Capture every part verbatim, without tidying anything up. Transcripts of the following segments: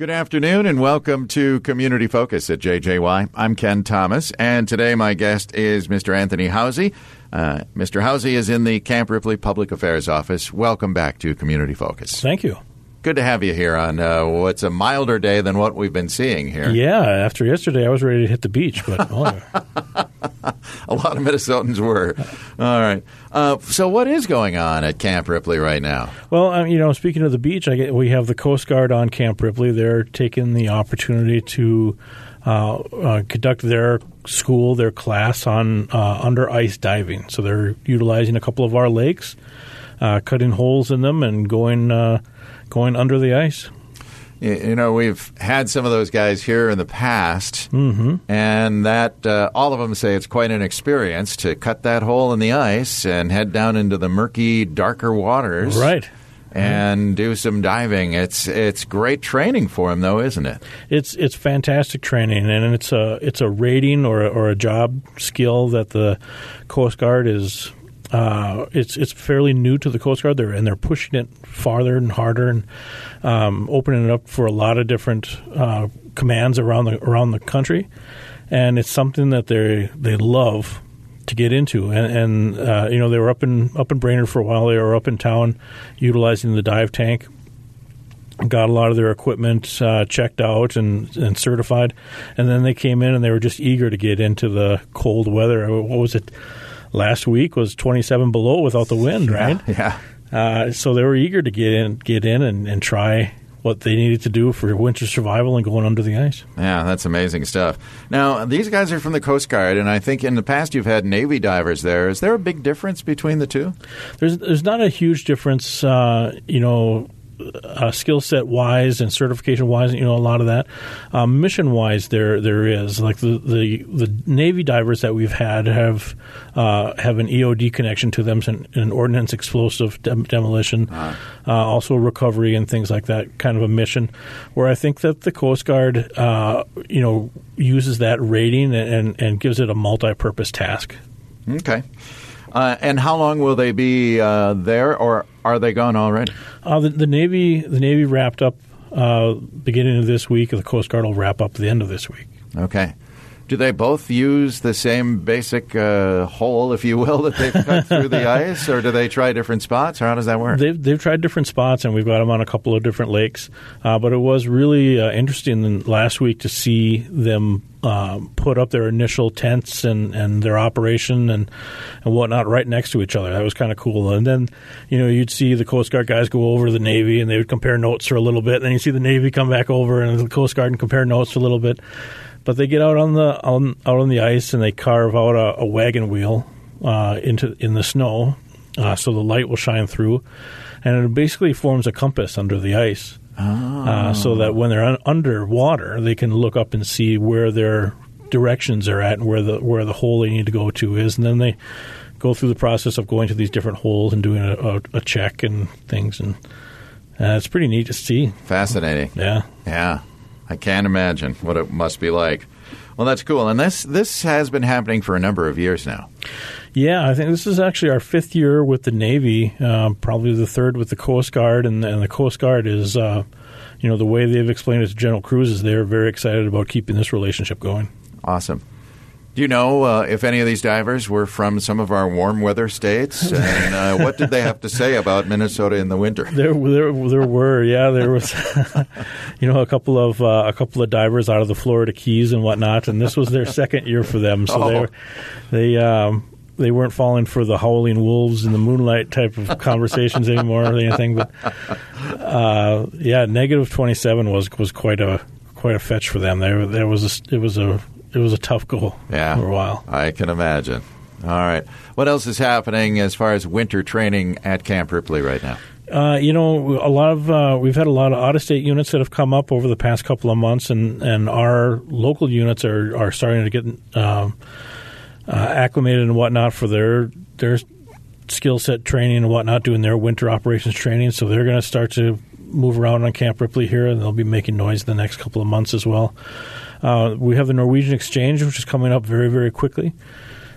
Good afternoon and welcome to Community Focus at J J Y. I'm Ken Thomas, and today my guest is Mister Anthony Housey. Uh, Mister Housey is in the Camp Ripley Public Affairs Office. Welcome back to Community Focus. Thank you. Good to have you here on uh, what's a milder day than what we've been seeing here. Yeah, after yesterday I was ready to hit the beach, but oh. A lot of Minnesotans were. All right. Uh, so what is going on at Camp Ripley right now? Well, um, you know, speaking of the beach, I get, we have the Coast Guard on Camp Ripley. They're taking the opportunity to uh, uh, conduct their school, their class on uh, under ice diving. So they're utilizing a couple of our lakes, uh, cutting holes in them and going uh, going under the ice. You know, we've had some of those guys here in the past, mm-hmm. and that uh, all of them say it's quite an experience to cut that hole in the ice and head down into the murky, darker waters. Right. And do some diving. It's it's great training for him, though, isn't it? It's it's fantastic training, and it's a it's a rating or a, or a job skill that the Coast Guard is. Uh, it's it's fairly new to the Coast Guard, they're, and they're pushing it farther and harder and um, opening it up for a lot of different uh, commands around the around the country. And it's something that they they love to get into. And, and uh, you know, they were up in up in Brainerd for a while. They were up in town utilizing the dive tank. Got a lot of their equipment uh, checked out and, and certified, and then they came in and they were just eager to get into the cold weather. What was it? Last week was twenty-seven below without the wind, right? Yeah. yeah. Uh, so they were eager to get in, get in, and, and try what they needed to do for winter survival and going under the ice. Yeah, that's amazing stuff. Now, these guys are from the Coast Guard, and I think in the past you've had Navy divers there. Is there a big difference between the two? There's there's not a huge difference, uh, you know. Uh, skill set wise and certification wise, you know, a lot of that. Um, mission wise, there there is like the, the the Navy divers that we've had have uh, have an E O D connection to them, an, an ordnance explosive dem- demolition, uh-huh. uh, also recovery and things like that. Kind of a mission where I think that the Coast Guard, uh, you know, uses that rating and and gives it a multi-purpose task. Okay. Uh, and how long will they be uh, there, or are they gone already? Uh, the, the Navy, the Navy wrapped up uh, beginning of this week, and the Coast Guard will wrap up the end of this week. Okay. Do they both use the same basic uh, hole, if you will, that they've cut through the ice, or do they try different spots, or how does that work? They've, they've tried different spots, and we've got them on a couple of different lakes. Uh, but it was really uh, interesting last week to see them uh, put up their initial tents and, and their operation and, and whatnot right next to each other. That was kind of cool. And then, you know, you'd see the Coast Guard guys go over to the Navy, and they would compare notes for a little bit. And then you see the Navy come back over and the Coast Guard and compare notes for a little bit. But they get out on the on, out on the ice and they carve out a, a wagon wheel uh, into in the snow, uh, so the light will shine through, and it basically forms a compass under the ice, oh. uh, so that when they're un- underwater, they can look up and see where their directions are at and where the where the hole they need to go to is, and then they go through the process of going to these different holes and doing a, a, a check and things, and uh, it's pretty neat to see. Fascinating. Yeah. Yeah. I can't imagine what it must be like. Well, that's cool. And this this has been happening for a number of years now. Yeah, I think this is actually our fifth year with the Navy, uh, probably the third with the Coast Guard. And, and the Coast Guard is, uh, you know, the way they've explained it to General Cruz is they're very excited about keeping this relationship going. Awesome. Do you know uh, if any of these divers were from some of our warm weather states? And uh, what did they have to say about Minnesota in the winter? There, there, there were, yeah, there was, you know, a couple of uh, a couple of divers out of the Florida Keys and whatnot, and this was their second year for them, so oh. they were, they um, they weren't falling for the howling wolves in the moonlight type of conversations anymore or anything, but uh, yeah, negative twenty-seven was was quite a quite a fetch for them. There, there was a, it was a It was a tough goal yeah, for a while. I can imagine. All right. What else is happening as far as winter training at Camp Ripley right now? Uh, you know, a lot of uh, we've had a lot of out-of-state units that have come up over the past couple of months, and, and our local units are, are starting to get um, uh, acclimated and whatnot for their their skill set training and whatnot, doing their winter operations training. So they're going to start to move around on Camp Ripley here, and they'll be making noise the next couple of months as well. Uh, we have the Norwegian Exchange, which is coming up very, very quickly.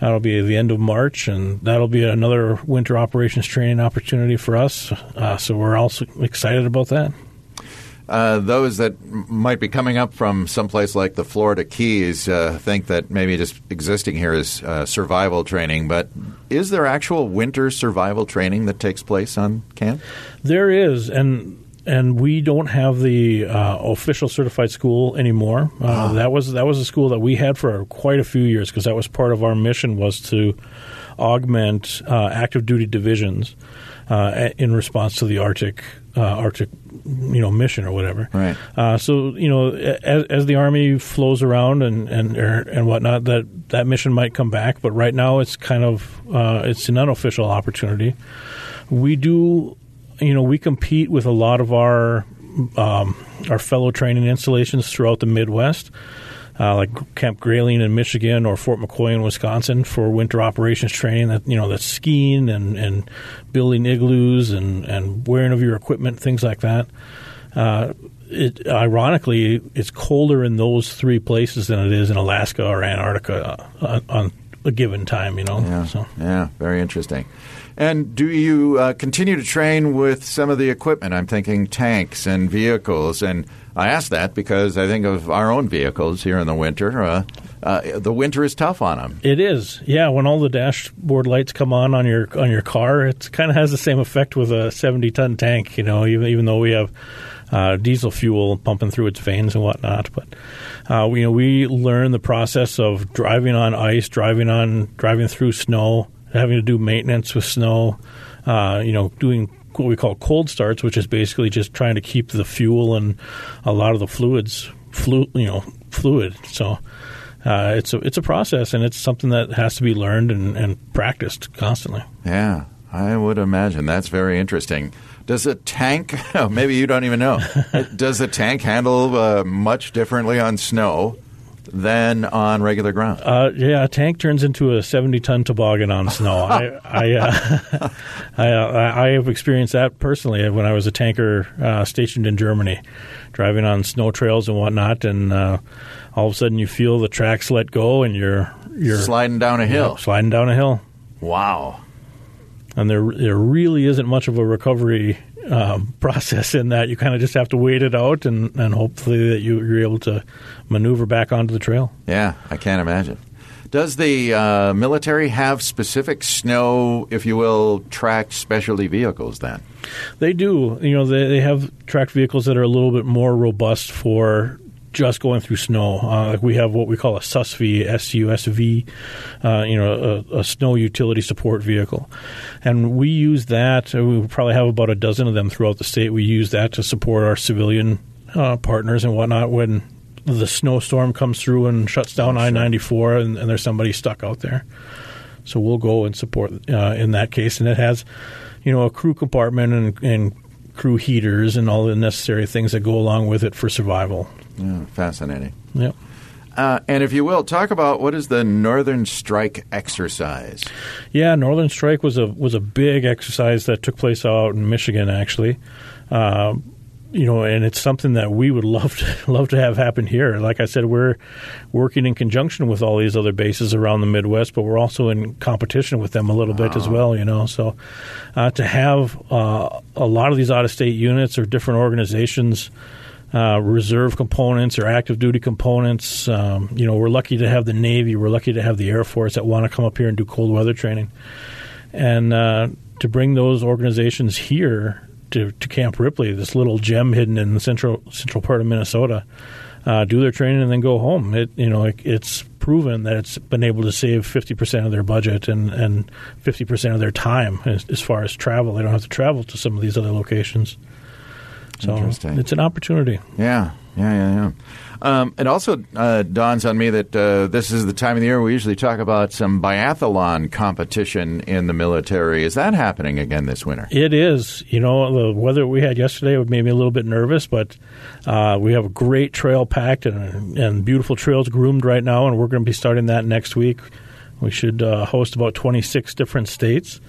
That'll be the end of March, and that'll be another winter operations training opportunity for us. Uh, so we're also excited about that. Uh, those that might be coming up from someplace like the Florida Keys uh, think that maybe just existing here is uh, survival training, but is there actual winter survival training that takes place on camp? There is, and and we don't have the uh, official certified school anymore. Uh, oh. That was that was a school that we had for quite a few years because that was part of our mission was to augment uh, active duty divisions uh, in response to the Arctic uh, Arctic. you know, mission or whatever. Right. Uh, so, you know, as, as the Army flows around and and, er, and whatnot, that, that mission might come back. But right now it's kind of uh, – it's an unofficial opportunity. We do – you know, we compete with a lot of our um, our fellow training installations throughout the Midwest, uh, like Camp Grayling in Michigan or Fort McCoy in Wisconsin for winter operations training. That you know, that's skiing and, and building igloos and, and wearing of your equipment, things like that. Uh, it, ironically, it's colder in those three places than it is in Alaska or Antarctica on, on a given time, you know. Yeah, so. yeah very interesting. And do you uh, continue to train with some of the equipment? I'm thinking tanks and vehicles. And I ask that because I think of our own vehicles here in the winter. Uh, uh, the winter is tough on them. It is. Yeah, when all the dashboard lights come on on your on your car, it kind of has the same effect with a seventy-ton tank, you know, even, even though we have uh, diesel fuel pumping through its veins and whatnot. But, uh, we, you know, we learn the process of driving on ice, driving on driving through snow, having to do maintenance with snow, uh, you know, doing what we call cold starts, which is basically just trying to keep the fuel and a lot of the fluids, flu, you know, fluid. So uh, it's a it's a process, and it's something that has to be learned and, and practiced constantly. Yeah, I would imagine that's very interesting. Does a tank? Maybe you don't even know. Does a tank handle uh, much differently on snow than on regular ground? Uh, yeah, a tank turns into a seventy-ton toboggan on snow. I I, uh, I, uh, I have experienced that personally when I was a tanker uh, stationed in Germany, driving on snow trails and whatnot, and uh, all of a sudden you feel the tracks let go and you're you're sliding down a hill. You know, sliding down a hill. Wow. And there there really isn't much of a recovery Um, process in that. You kind of just have to wait it out and, and hopefully that you, you're able to maneuver back onto the trail. Yeah, I can't imagine. Does the uh, military have specific snow, if you will, tracked specialty vehicles then? They do. You know, they, they have tracked vehicles that are a little bit more robust for just going through snow. Uh, like we have what we call a S U S V, S U S V, uh, you know, a, a snow utility support vehicle. And we use that. We probably have about a dozen of them throughout the state. We use that to support our civilian uh, partners and whatnot when the snowstorm comes through and shuts down I ninety-four and, and there's somebody stuck out there. So we'll go and support uh, in that case. And it has, you know, a crew compartment and, and crew heaters and all the necessary things that go along with it for survival. Yeah, fascinating. Yeah. Uh, and if you will, talk about what is the Northern Strike exercise? Yeah, Northern Strike was a was a big exercise that took place out in Michigan, actually. Uh, you know, and it's something that we would love to love to have happen here. Like I said, we're working in conjunction with all these other bases around the Midwest, but we're also in competition with them a little wow. bit as well. You know, so uh, to have uh, a lot of these out-of-state units or different organizations. Uh, reserve components or active duty components. Um, you know, we're lucky to have the Navy. We're lucky to have the Air Force that want to come up here and do cold weather training. And uh, to bring those organizations here to, to Camp Ripley, this little gem hidden in the central central part of Minnesota, uh, do their training and then go home. It you know it, it's proven that it's been able to save fifty percent of their budget and, and fifty percent of their time as, as far as travel. They don't have to travel to some of these other locations. So it's an opportunity. Yeah, yeah, yeah, yeah. Um, it also uh, dawns on me that uh, this is the time of the year we usually talk about some biathlon competition in the military. Is that happening again this winter? It is. You know, the weather we had yesterday made me a little bit nervous, but uh, we have a great trail packed and, and beautiful trails groomed right now, and we're going to be starting that next week. We should uh, host about twenty-six different states.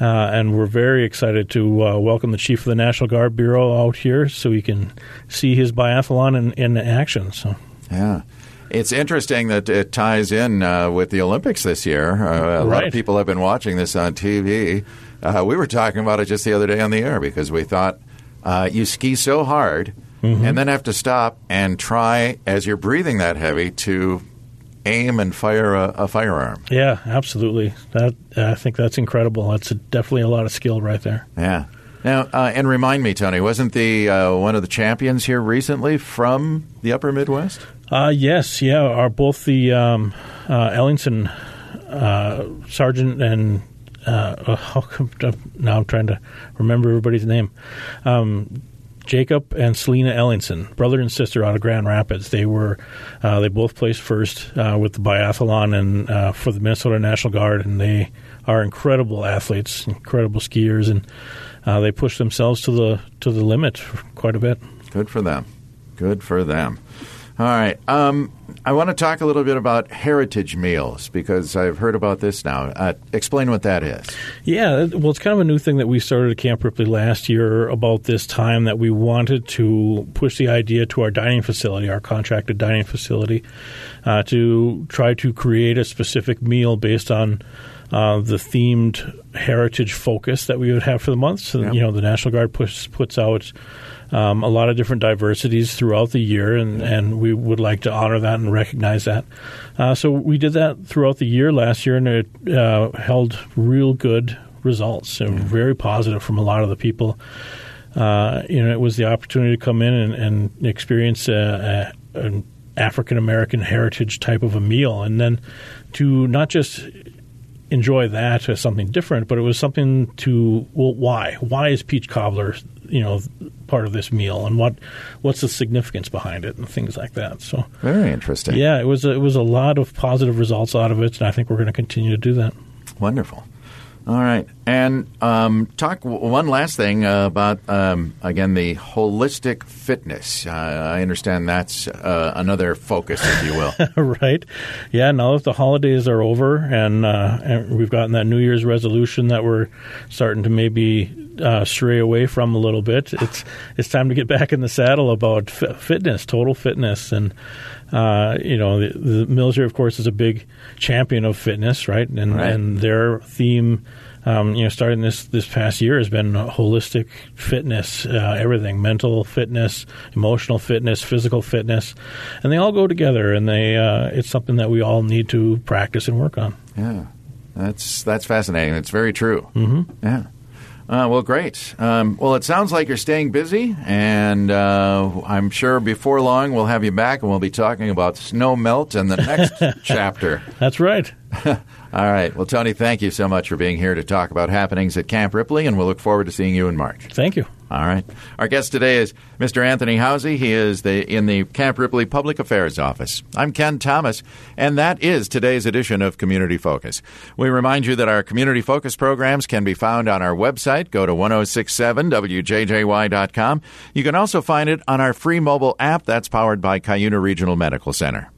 Uh, and we're very excited to uh, welcome the Chief of the National Guard Bureau out here so he can see his biathlon in, in action. So, yeah. It's interesting that it ties in uh, with the Olympics this year. Uh, a right. lot of people have been watching this on T V. Uh, we were talking about it just the other day on the air because we thought uh, you ski so hard – mm-hmm. and then have to stop and try, as you're breathing that heavy, to aim and fire a, a firearm. Yeah, absolutely. That I think that's incredible. That's a, definitely a lot of skill right there. Yeah. Now, uh, and remind me, Tony, wasn't the uh, one of the champions here recently from the Upper Midwest? Uh, yes, yeah. Are both the um, uh, Ellingson uh, sergeant and uh, oh, now I'm trying to remember everybody's name. Um, Jacob and Selena Ellingson, brother and sister out of Grand Rapids. They were uh, they both placed first uh, with the biathlon and uh, for the Minnesota National Guard, and they are incredible athletes, incredible skiers, and uh, they push themselves to the to the limit quite a bit. Good for them. Good for them. All right. Um, I want to talk a little bit about heritage meals because I've heard about this now. Uh, explain what that is. Yeah. Well, it's kind of a new thing that we started at Camp Ripley last year about this time that we wanted to push the idea to our dining facility, our contracted dining facility, uh, to try to create a specific meal based on Uh, the themed heritage focus that we would have for the month. So, yep. you know, the National Guard push, puts out um, a lot of different diversities throughout the year, and, and we would like to honor that and recognize that. Uh, so we did that throughout the year last year, and it uh, held real good results and mm-hmm. very positive from a lot of the people. Uh, you know, it was the opportunity to come in and, and experience a, a, an African-American heritage type of a meal, and then to not just – enjoy that as something different, but it was something to, well, why? Why is peach cobbler, you know, part of this meal, and what what's the significance behind it, and things like that. So very interesting. Yeah, it was a, it was a lot of positive results out of it, and I think we're going to continue to do that. Wonderful. All right. And um, talk one last thing uh, about, um, again, the holistic fitness. Uh, I understand that's uh, another focus, if you will. Right. Yeah, now that the holidays are over and, uh, and we've gotten that New Year's resolution that we're starting to maybe uh, stray away from a little bit, it's it's time to get back in the saddle about f- fitness, total fitness. And, uh, you know, the, the military, of course, is a big champion of fitness, right? And, right. and their theme – Um, you know, starting this, this past year has been holistic fitness, uh, everything, mental fitness, emotional fitness, physical fitness, and they all go together, and they uh, it's something that we all need to practice and work on. Yeah, that's that's fascinating. It's very true. Mm-hmm. Yeah. Uh, well, great. Um, well, it sounds like you're staying busy, and uh, I'm sure before long we'll have you back, and we'll be talking about snow melt in the next chapter. That's right. All right. Well, Tony, thank you so much for being here to talk about happenings at Camp Ripley, and we'll look forward to seeing you in March. Thank you. All right. Our guest today is Mister Anthony Housey. He is the, in the Camp Ripley Public Affairs Office. I'm Ken Thomas, and that is today's edition of Community Focus. We remind you that our Community Focus programs can be found on our website. Go to ten sixty-seven W J J Y dot com. You can also find it on our free mobile app that's powered by Cuyuna Regional Medical Center.